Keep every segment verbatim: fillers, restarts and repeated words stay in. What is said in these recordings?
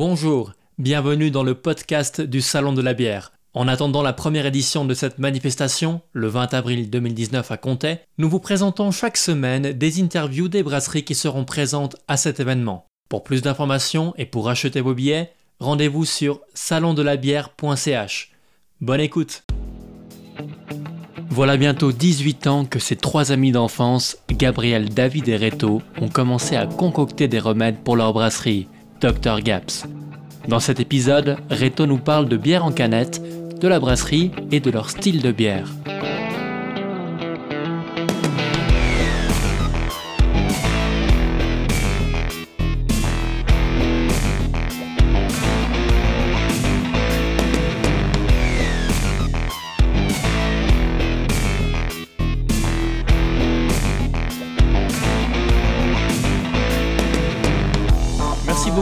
Bonjour, bienvenue dans le podcast du Salon de la Bière. En attendant la première édition de cette manifestation, le vingt avril deux mille dix-neuf à Comté, nous vous présentons chaque semaine des interviews des brasseries qui seront présentes à cet événement. Pour plus d'informations et pour acheter vos billets, rendez-vous sur salon de la bière point c h. Bonne écoute! Voilà bientôt dix-huit ans que ces trois amis d'enfance, Gabriel, David et Reto, ont commencé à concocter des remèdes pour leur brasserie, docteur Gabs. Dans cet épisode, Reto nous parle de bière en canette, de la brasserie et de leur style de bière.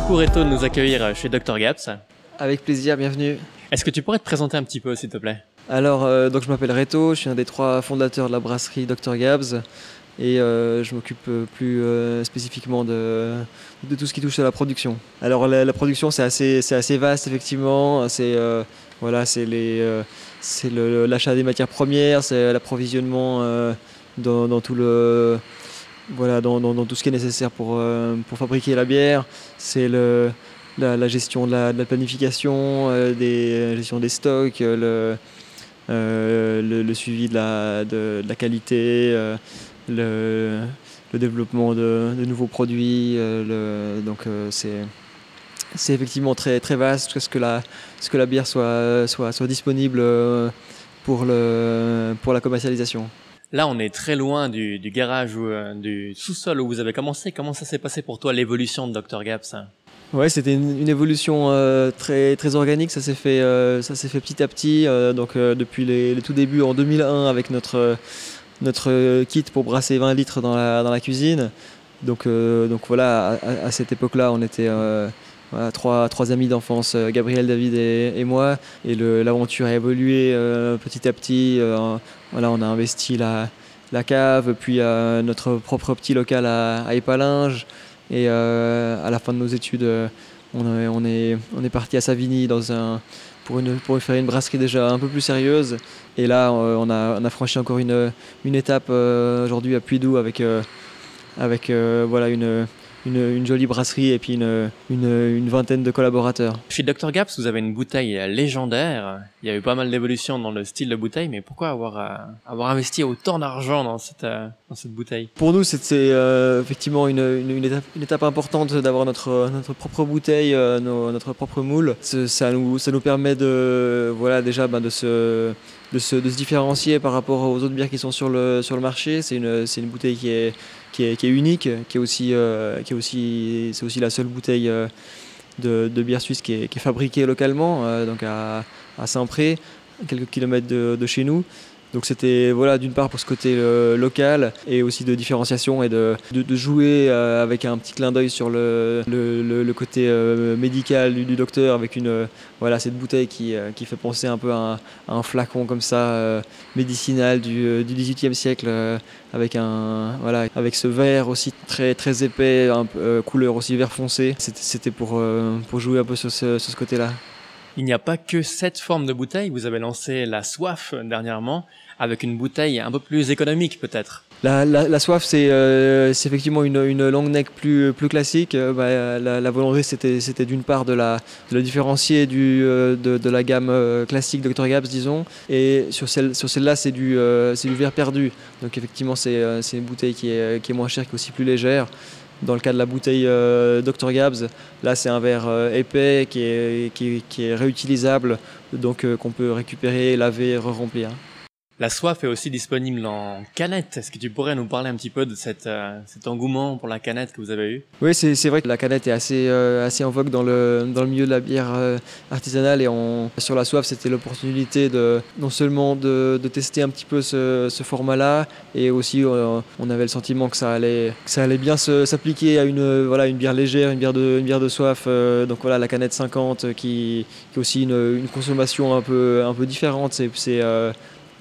Reto de nous accueillir chez docteur Gabs. Avec plaisir, bienvenue. Est-ce que tu pourrais te présenter un petit peu, s'il te plaît? Alors, euh, donc je m'appelle Reto, je suis un des trois fondateurs de la brasserie docteur Gabs et euh, je m'occupe plus euh, spécifiquement de, de tout ce qui touche à la production. Alors, la, la production, c'est assez, c'est assez vaste, effectivement. C'est euh, voilà, c'est les, euh, c'est le, l'achat des matières premières, c'est l'approvisionnement euh, dans, dans tout le... Voilà, dans, dans, dans tout ce qui est nécessaire pour, euh, pour fabriquer la bière, c'est le, la, la gestion de la, de la planification, euh, des, la gestion des stocks, euh, le, euh, le, le suivi de la, de, de la qualité, euh, le, le développement de, de nouveaux produits. Euh, le, donc euh, c'est, c'est effectivement très, très vaste jusqu'à ce que la, ce que la bière soit, soit, soit disponible pour, le, pour la commercialisation. Là, on est très loin du, du garage ou euh, du sous-sol où vous avez commencé. Comment ça s'est passé pour toi, l'évolution de docteur Gabs? Ouais, c'était une, une évolution euh, très, très organique. Ça s'est fait, euh, ça s'est fait petit à petit. Euh, donc, euh, depuis les, les tout débuts en deux mille un, avec notre, euh, notre euh, kit pour brasser vingt litres dans la, dans la cuisine. Donc, euh, donc voilà, à, à cette époque-là, on était euh, voilà, trois, trois amis d'enfance, euh, Gabriel, David et, et moi. Et le, l'aventure a évolué euh, petit à petit. Euh, Voilà, on a investi la, la cave, puis euh, notre propre petit local à, à Epalinges. Et euh, à la fin de nos études, euh, on, a, on est, on est parti à Savigny dans un, pour, une, pour faire une brasserie déjà un peu plus sérieuse. Et là, euh, on, a, on a franchi encore une, une étape euh, aujourd'hui à Puydoux avec, euh, avec euh, voilà, une... Une, une jolie brasserie et puis une, une, une vingtaine de collaborateurs. Chez docteur Gabs, vous avez une bouteille légendaire. Il y a eu pas mal d'évolutions dans le style de bouteille, mais pourquoi avoir, euh, avoir investi autant d'argent dans cette, euh, dans cette bouteille? Pour nous, c'était euh, effectivement une, une, une, étape, une étape importante d'avoir notre, notre propre bouteille, euh, nos, notre propre moule. Ça nous, ça nous permet de, voilà, déjà ben, de se... De se, de se différencier par rapport aux autres bières qui sont sur le, sur le marché. C'est une, c'est une bouteille qui est, qui est, qui est unique, qui est aussi, euh, qui est aussi, c'est aussi la seule bouteille euh, de, de bière suisse qui est, qui est fabriquée localement, euh, donc à, à Saint-Pré, quelques kilomètres de, de chez nous. Donc c'était voilà, d'une part pour ce côté euh, local et aussi de différenciation et de, de, de jouer euh, avec un petit clin d'œil sur le, le, le, le côté euh, médical du, du docteur avec une, euh, voilà, cette bouteille qui, euh, qui fait penser un peu à un, à un flacon comme ça euh, médicinal du, du dix-huitième siècle euh, avec, un, voilà, avec ce verre aussi très, très épais, un, euh, couleur aussi vert foncé. C'était, c'était pour, euh, pour jouer un peu sur ce, sur ce côté-là. Il n'y a pas que cette forme de bouteille. Vous avez lancé la soif dernièrement avec une bouteille un peu plus économique peut-être. La, la, la soif, c'est, euh, c'est effectivement une, une long neck plus, plus classique. Euh, bah, la, la volonté, c'était, c'était d'une part de la, de la différencier du, euh, de, de la gamme euh, classique docteur Gabs, disons. Et sur, celle, sur celle-là, c'est du, euh, c'est du verre perdu. Donc effectivement, c'est, euh, c'est une bouteille qui est, qui est moins chère, qui est aussi plus légère. Dans le cas de la bouteille euh, docteur Gabs, là c'est un verre euh, épais qui est, qui, qui est réutilisable, donc euh, qu'on peut récupérer, laver, re-remplir. La soif est aussi disponible en canette. Est-ce que tu pourrais nous parler un petit peu de cette, euh, cet engouement pour la canette que vous avez eu? Oui, c'est, c'est vrai que la canette est assez, euh, assez en vogue dans le, dans le milieu de la bière euh, artisanale. Et on, sur la soif, c'était l'opportunité de, non seulement de, de tester un petit peu ce, ce format-là, et aussi euh, on avait le sentiment que ça allait, que ça allait bien se, s'appliquer à une, euh, voilà, une bière légère, une bière de, une bière de soif. Euh, donc voilà, la canette cinquante qui, qui est aussi une, une consommation un peu, un peu différente. C'est... c'est euh,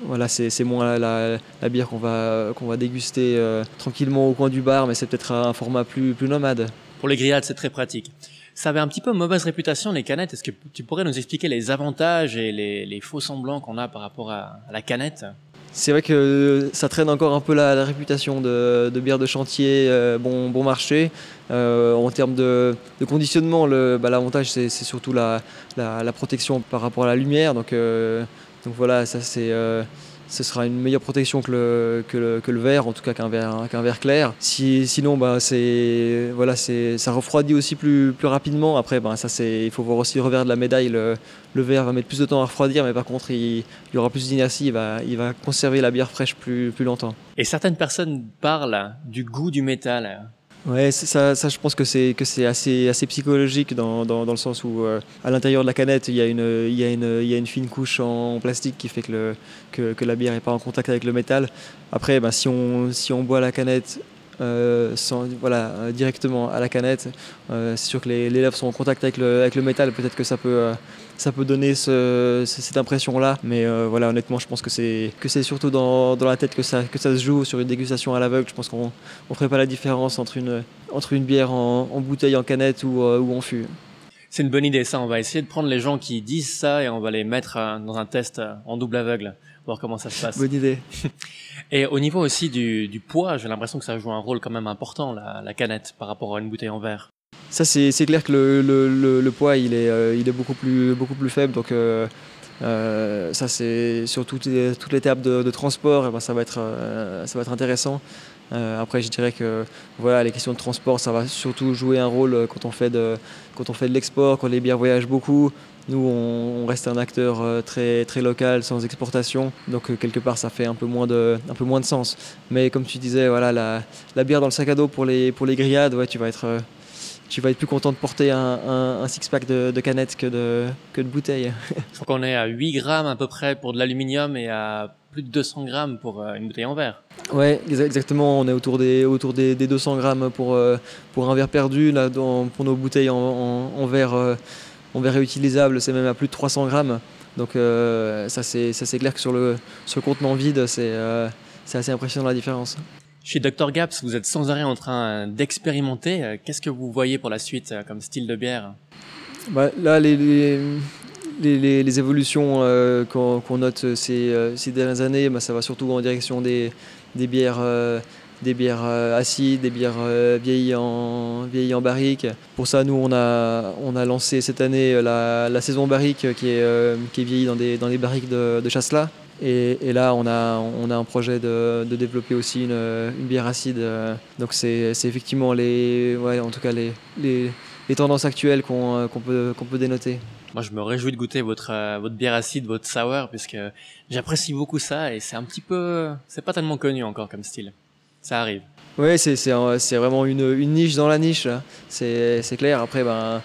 Voilà, c'est, c'est moins la, la, la bière qu'on va, qu'on va déguster euh, tranquillement au coin du bar, mais c'est peut-être un format plus, plus nomade. Pour les grillades, c'est très pratique. Ça avait un petit peu mauvaise réputation, les canettes. Est-ce que tu pourrais nous expliquer les avantages et les, les faux semblants qu'on a par rapport à, à la canette? C'est vrai que ça traîne encore un peu la, la réputation de, de bière de chantier, euh, bon, bon marché. Euh, en termes de, de conditionnement, l'avantage, bah, c'est surtout la, la, la protection par rapport à la lumière. Donc, euh, donc voilà, ça c'est... Euh, ce sera une meilleure protection que le, que le, que le verre, en tout cas qu'un verre, qu'un verre clair. Si, sinon, bah, c'est, voilà, c'est, ça refroidit aussi plus, plus rapidement. Après, bah, ça, c'est, il faut voir aussi le revers de la médaille. Le, le verre va mettre plus de temps à refroidir, mais par contre, il, il y aura plus d'inertie. Il va, il va conserver la bière fraîche plus, plus longtemps. Et certaines personnes parlent du goût du métal. Ouais, ça, ça, je pense que c'est que c'est assez assez psychologique dans dans, dans le sens où euh, à l'intérieur de la canette il y a une il y a une il y a une fine couche en, en plastique qui fait que le que, que la bière n'est pas en contact avec le métal. Après, ben, si on si on boit la canette euh, sans voilà euh, directement à la canette, euh, c'est sûr que les, les lèvres sont en contact avec le avec le métal. Peut-être que ça peut euh, ça peut donner ce, cette impression là. Mais euh, voilà, honnêtement, je pense que c'est que c'est surtout dans, dans la tête que ça que ça se joue. Sur une dégustation à l'aveugle, je pense qu'on on ferait pas la différence entre une entre une bière en, en bouteille, en canette ou euh, ou en fût. C'est une bonne idée, ça. On va essayer de prendre les gens qui disent ça et on va les mettre dans un test en double aveugle, voir comment ça se passe. Bonne idée. Et au niveau aussi du, du poids, j'ai l'impression que ça joue un rôle quand même important, la, la canette, par rapport à une bouteille en verre. Ça, c'est clair que le, le, le, le poids, il est, euh, il est beaucoup plus, beaucoup plus faible. Donc, euh, euh, ça, c'est sur toutes les, toutes les étapes de, de transport, eh ben, ça, va être, euh, ça va être intéressant. Euh, après, je dirais que voilà, les questions de transport, ça va surtout jouer un rôle quand on fait de, quand on fait de l'export, quand les bières voyagent beaucoup. Nous, on, on reste un acteur euh, très, très local, sans exportation. Donc, euh, quelque part, ça fait un peu moins de, un peu moins de sens. Mais comme tu disais, voilà, la, la bière dans le sac à dos pour les, pour les grillades, ouais, tu vas être... Euh, tu vas être plus content de porter un, un, un six-pack de, de canettes que de, que de bouteilles. Je crois qu'on est à huit grammes à peu près pour de l'aluminium et à plus de deux cents grammes pour une bouteille en verre. Oui, exactement. On est autour des, autour des, des deux cents grammes pour, pour un verre perdu. Là, dans, pour nos bouteilles en, en, en, verre, en verre réutilisable, c'est même à plus de trois cents grammes. Donc euh, ça, c'est clair que sur le, sur le contenant vide, c'est euh, assez impressionnant la différence. Chez docteur Gabs, vous êtes sans arrêt en train d'expérimenter. Qu'est-ce que vous voyez pour la suite comme style de bière? Bah, là, les, les, les, les évolutions euh, qu'on qu'on note ces, ces dernières années, bah, ça va surtout en direction des, des bières, euh, des bières euh, acides, des bières euh, vieillies, en, vieillies en barrique. Pour ça, nous, on a, on a lancé cette année la, la saison barrique qui est, euh, qui est vieillie dans des, dans des barriques de, de Chasselas. Et, et là, on a, on a un projet de, de développer aussi une, une bière acide. Donc c'est effectivement les, ouais, en tout cas les, les, les tendances actuelles qu'on qu'on peut, qu'on peut dénoter. Moi, je me réjouis de goûter votre, votre bière acide, votre sour, puisque j'apprécie beaucoup ça et c'est un petit peu... C'est pas tellement connu encore comme style. Ça arrive. Oui, c'est vraiment une, une niche dans la niche. C'est clair. Après, ben,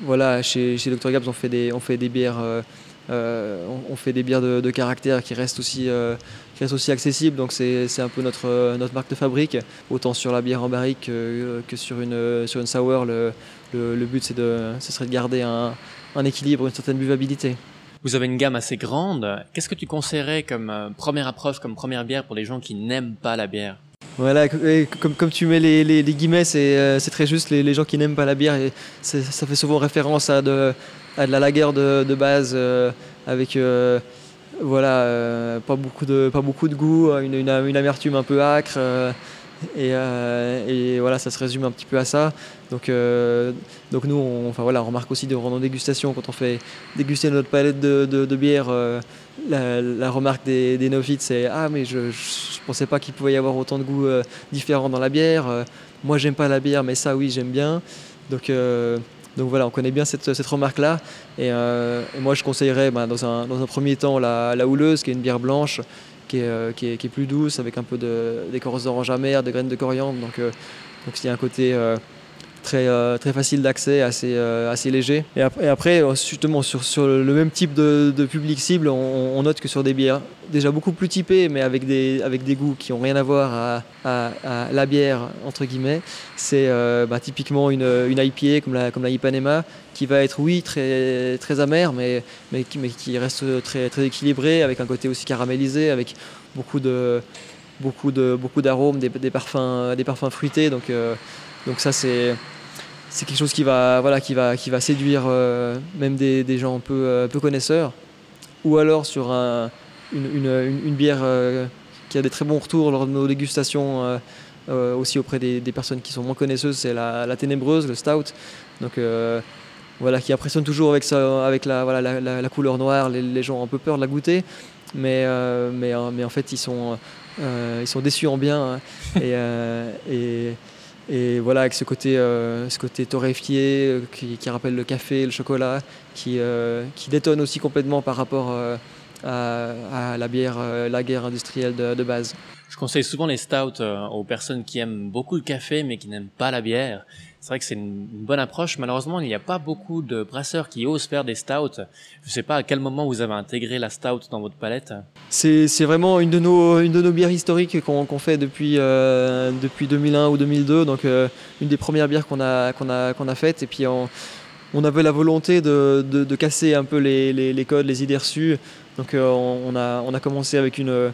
voilà, chez, chez docteur Gabs, on fait des, on fait des bières... Euh, Euh, on, on fait des bières de, de caractère qui restent aussi, euh, qui restent aussi accessibles, donc c'est un peu notre, notre marque de fabrique, autant sur la bière en barrique que, que sur, une, sur une sour. Le, le, le but, de, ce serait de garder un, un équilibre, une certaine buvabilité. Vous avez une gamme assez grande. Qu'est-ce que tu conseillerais comme première approche, comme première bière pour les gens qui n'aiment pas la bière? Voilà, comme, comme tu mets les, les, les guillemets, c'est euh, très juste, les, les gens qui n'aiment pas la bière, et ça fait souvent référence à de, à de la lager de, de base, euh, avec euh, voilà, euh, pas, beaucoup de, pas beaucoup de goût, une, une, une amertume un peu âcre, euh, et, euh, et voilà, ça se résume un petit peu à ça. Donc, euh, donc nous, on, enfin, voilà, on remarque aussi durant nos dégustations, quand on fait déguster notre palette de, de, de bière, euh, La, la remarque des, des néophytes, c'est « Ah, mais je ne pensais pas qu'il pouvait y avoir autant de goûts euh, différents dans la bière. Euh, moi, j'aime pas la bière, mais ça, oui, j'aime bien. » Donc, euh, donc voilà, on connaît bien cette, cette remarque-là. Et, euh, et moi, je conseillerais, bah, dans, un, dans un premier temps, la, la Houleuse, qui est une bière blanche, qui est, euh, qui est, qui est plus douce, avec un peu d'écorce d'orange amère, de graines de coriandre. Donc, euh, donc il y a un côté... Euh, Très, euh, très facile d'accès, assez, euh, assez léger. Et après, et après justement, sur, sur le même type de, de public cible, on, on note que sur des bières déjà beaucoup plus typées, mais avec des, avec des goûts qui n'ont rien à voir à, à, à la bière, entre guillemets, c'est euh, bah, typiquement une, une I P A comme la, comme la Ipanema, qui va être, oui, très, très amère, mais, mais, mais qui reste très, très équilibrée, avec un côté aussi caramélisé, avec beaucoup de, beaucoup de, beaucoup d'arômes, des, des, parfums, des parfums fruités. Donc, euh, donc ça, c'est... c'est quelque chose qui va, voilà, qui va, qui va séduire euh, même des, des gens peu, euh, peu connaisseurs. Ou alors sur un, une, une, une, une bière euh, qui a des très bons retours lors de nos dégustations, euh, euh, aussi auprès des, des personnes qui sont moins connaisseuses, c'est la, la Ténébreuse, le stout. Donc euh, voilà, qui impressionne toujours avec, sa, avec la, voilà, la, la, la couleur noire. Les, les gens ont un peu peur de la goûter, mais, euh, mais, mais en fait ils sont, euh, ils sont déçus en bien. Hein, et, euh, et, Et voilà, avec ce côté, euh, ce côté torréfié euh, qui, qui rappelle le café, le chocolat, qui, euh, qui détonne aussi complètement par rapport euh, à, à la bière, euh, la bière industrielle de, de base. Je conseille souvent les stouts euh, aux personnes qui aiment beaucoup le café mais qui n'aiment pas la bière. C'est vrai que c'est une, une bonne approche. Malheureusement, il n'y a pas beaucoup de brasseurs qui osent faire des stouts. Je ne sais pas à quel moment vous avez intégré la stout dans votre palette. C'est, c'est vraiment une de nos, une de nos bières historiques qu'on qu'on fait depuis, euh, depuis deux mille un ou deux mille deux. Donc, euh, une des premières bières qu'on a, qu'on a, qu'on a faites. Et puis, on, on avait la volonté de, de, de casser un peu les, les, les codes, les idées reçues. Donc, euh, on, a, on a commencé avec une...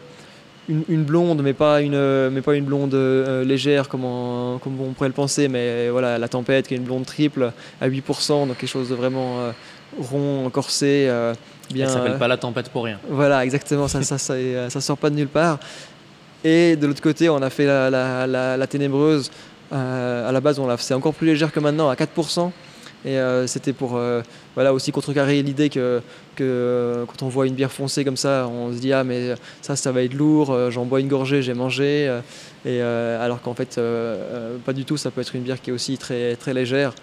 Une, une blonde, mais pas une, mais pas une blonde euh, légère comme on, comme on pourrait le penser, mais voilà, la Tempête qui est une blonde triple à huit pour cent, donc quelque chose de vraiment euh, rond, corsé. Euh, bien, elle s'appelle euh, pas la Tempête pour rien. Voilà, exactement, ça, ça, ça, ça, ça sort pas de nulle part. Et de l'autre côté, on a fait la, la, la, la Ténébreuse. Euh, à la base, on l'a fait encore plus légère que maintenant, à quatre pour cent. Et euh, c'était pour euh, voilà, aussi contrecarrer l'idée que, que euh, quand on voit une bière foncée comme ça, on se dit « Ah, mais ça, ça va être lourd, euh, j'en bois une gorgée, j'ai mangé. Euh, » euh, Alors qu'en fait, euh, euh, pas du tout, ça peut être une bière qui est aussi très, très légère.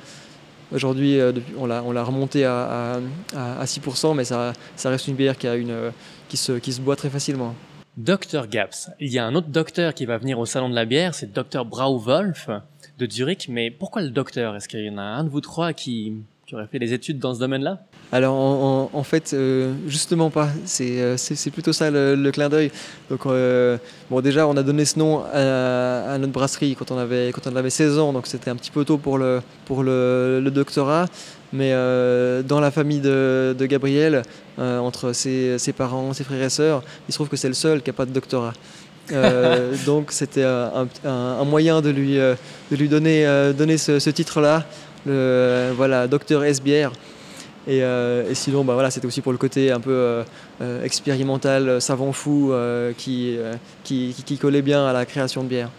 Aujourd'hui, euh, on l'a remontée à, à, à six pour cent, mais ça, ça reste une bière qui, a une, qui, se, qui se boit très facilement. docteur Gabs, il y a un autre docteur qui va venir au Salon de la Bière, c'est docteur Brau Wolf de Zurich, mais pourquoi le docteur? Est-ce qu'il y en a un de vous trois qui, qui aurait fait des études dans ce domaine-là? Alors en, en, en fait, euh, justement pas, c'est plutôt ça le, le clin d'œil. Donc euh, bon, déjà on a donné ce nom à, à notre brasserie quand on avait, quand on avait seize ans, donc c'était un petit peu tôt pour le, pour le, le doctorat, mais euh, dans la famille de, de Gabriel, euh, entre ses, ses parents, ses frères et sœurs, il se trouve que c'est le seul qui n'a pas de doctorat. euh, donc c'était un, un, un moyen de lui, euh, de lui donner, euh, donner ce, ce titre-là, le euh, voilà, docteur S. Bière. Et, euh, et sinon, bah, voilà, c'était aussi pour le côté un peu euh, euh, expérimental, savant fou, euh, qui, euh, qui, qui, qui collait bien à la création de bière.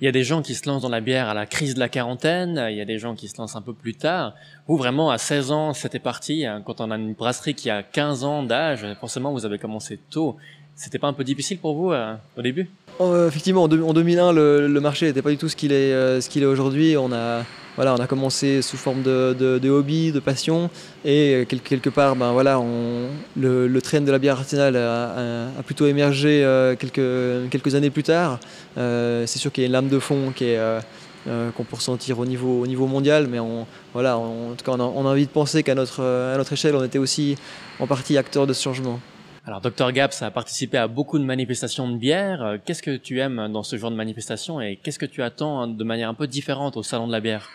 Il y a des gens qui se lancent dans la bière à la crise de la quarantaine, il y a des gens qui se lancent un peu plus tard. Vous, vraiment, à seize ans, c'était parti. Quand on a une brasserie qui a quinze ans d'âge, forcément, vous avez commencé tôt. C'était pas un peu difficile pour vous euh, au début? euh, Effectivement, en, de, en deux mille un, le, le marché n'était pas du tout ce qu'il est, euh, ce qu'il est aujourd'hui. On a, voilà, on a commencé sous forme de, de, de hobby, de passion. Et euh, quel, quelque part, ben, voilà, on, le, le train de la bière artisanale a, a, a plutôt émergé euh, quelques, quelques années plus tard. Euh, C'est sûr qu'il y a une lame de fond qui est... Euh, Euh, qu'on peut ressentir au niveau, au niveau mondial, mais on, voilà, on, en tout cas on a, on a envie de penser qu'à notre, à notre échelle on était aussi en partie acteur de ce changement. Alors docteur Gabs a participé à beaucoup de manifestations de bière. Qu'est-ce que tu aimes dans ce genre de manifestation et qu'est-ce que tu attends de manière un peu différente au Salon de la Bière?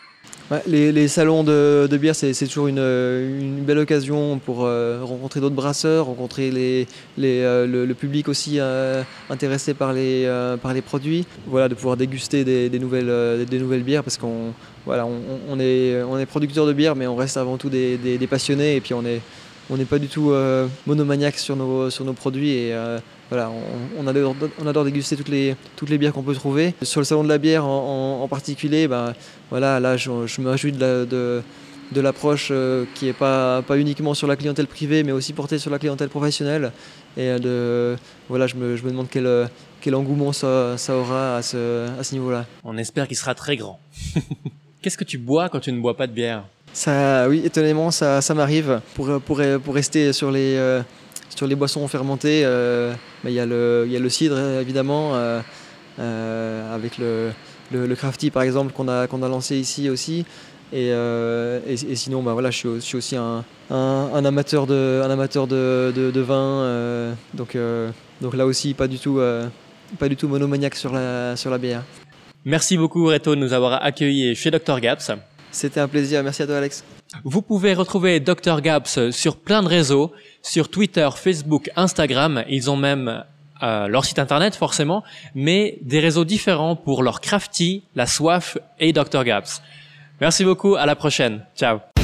Ouais, les, les salons de, de bière, c'est toujours une, une belle occasion pour euh, rencontrer d'autres brasseurs, rencontrer les, les, euh, le, le public aussi euh, intéressé par les, euh, par les produits. Voilà, de pouvoir déguster des, des, nouvelles, euh, des nouvelles bières, parce qu'on voilà, on, on est, on est producteur de bière, mais on reste avant tout des, des, des passionnés, et puis on n'est on n'est pas du tout euh, monomaniaque sur nos, sur nos produits. Et, euh, Voilà, on, on, adore, on adore déguster toutes les, toutes les bières qu'on peut trouver. Sur le Salon de la Bière en, en, en particulier, bah, voilà, là je, je me réjouis de l'approche la, de, de euh, qui n'est pas, pas uniquement sur la clientèle privée, mais aussi portée sur la clientèle professionnelle. Et de, voilà, je, me, je me demande quel, quel engouement ça, ça aura à ce, à ce niveau-là. On espère qu'il sera très grand. Qu'est-ce que tu bois quand tu ne bois pas de bière? Ça, oui, étonnamment, ça, ça m'arrive. Pour, pour, pour rester sur les... Euh, Sur les boissons fermentées, il euh, bah, y, y a le cidre évidemment, euh, euh, avec le, le, le Crafty par exemple qu'on a, qu'on a lancé ici aussi. Et, euh, et, et sinon, bah, voilà, je, suis, je suis aussi un, un, un amateur de, un amateur de, de, de vin. Euh, donc, euh, donc là aussi, pas du tout, euh, pas du tout monomaniaque sur la, sur la bière. Merci beaucoup Reto de nous avoir accueillis chez docteur Gabs. C'était un plaisir, merci à toi Alex. Vous pouvez retrouver docteur Gabs sur plein de réseaux, sur Twitter, Facebook, Instagram. Ils ont même euh, leur site internet forcément, mais des réseaux différents pour leur Crafty, la Soif et docteur Gabs. Merci beaucoup, à la prochaine. Ciao.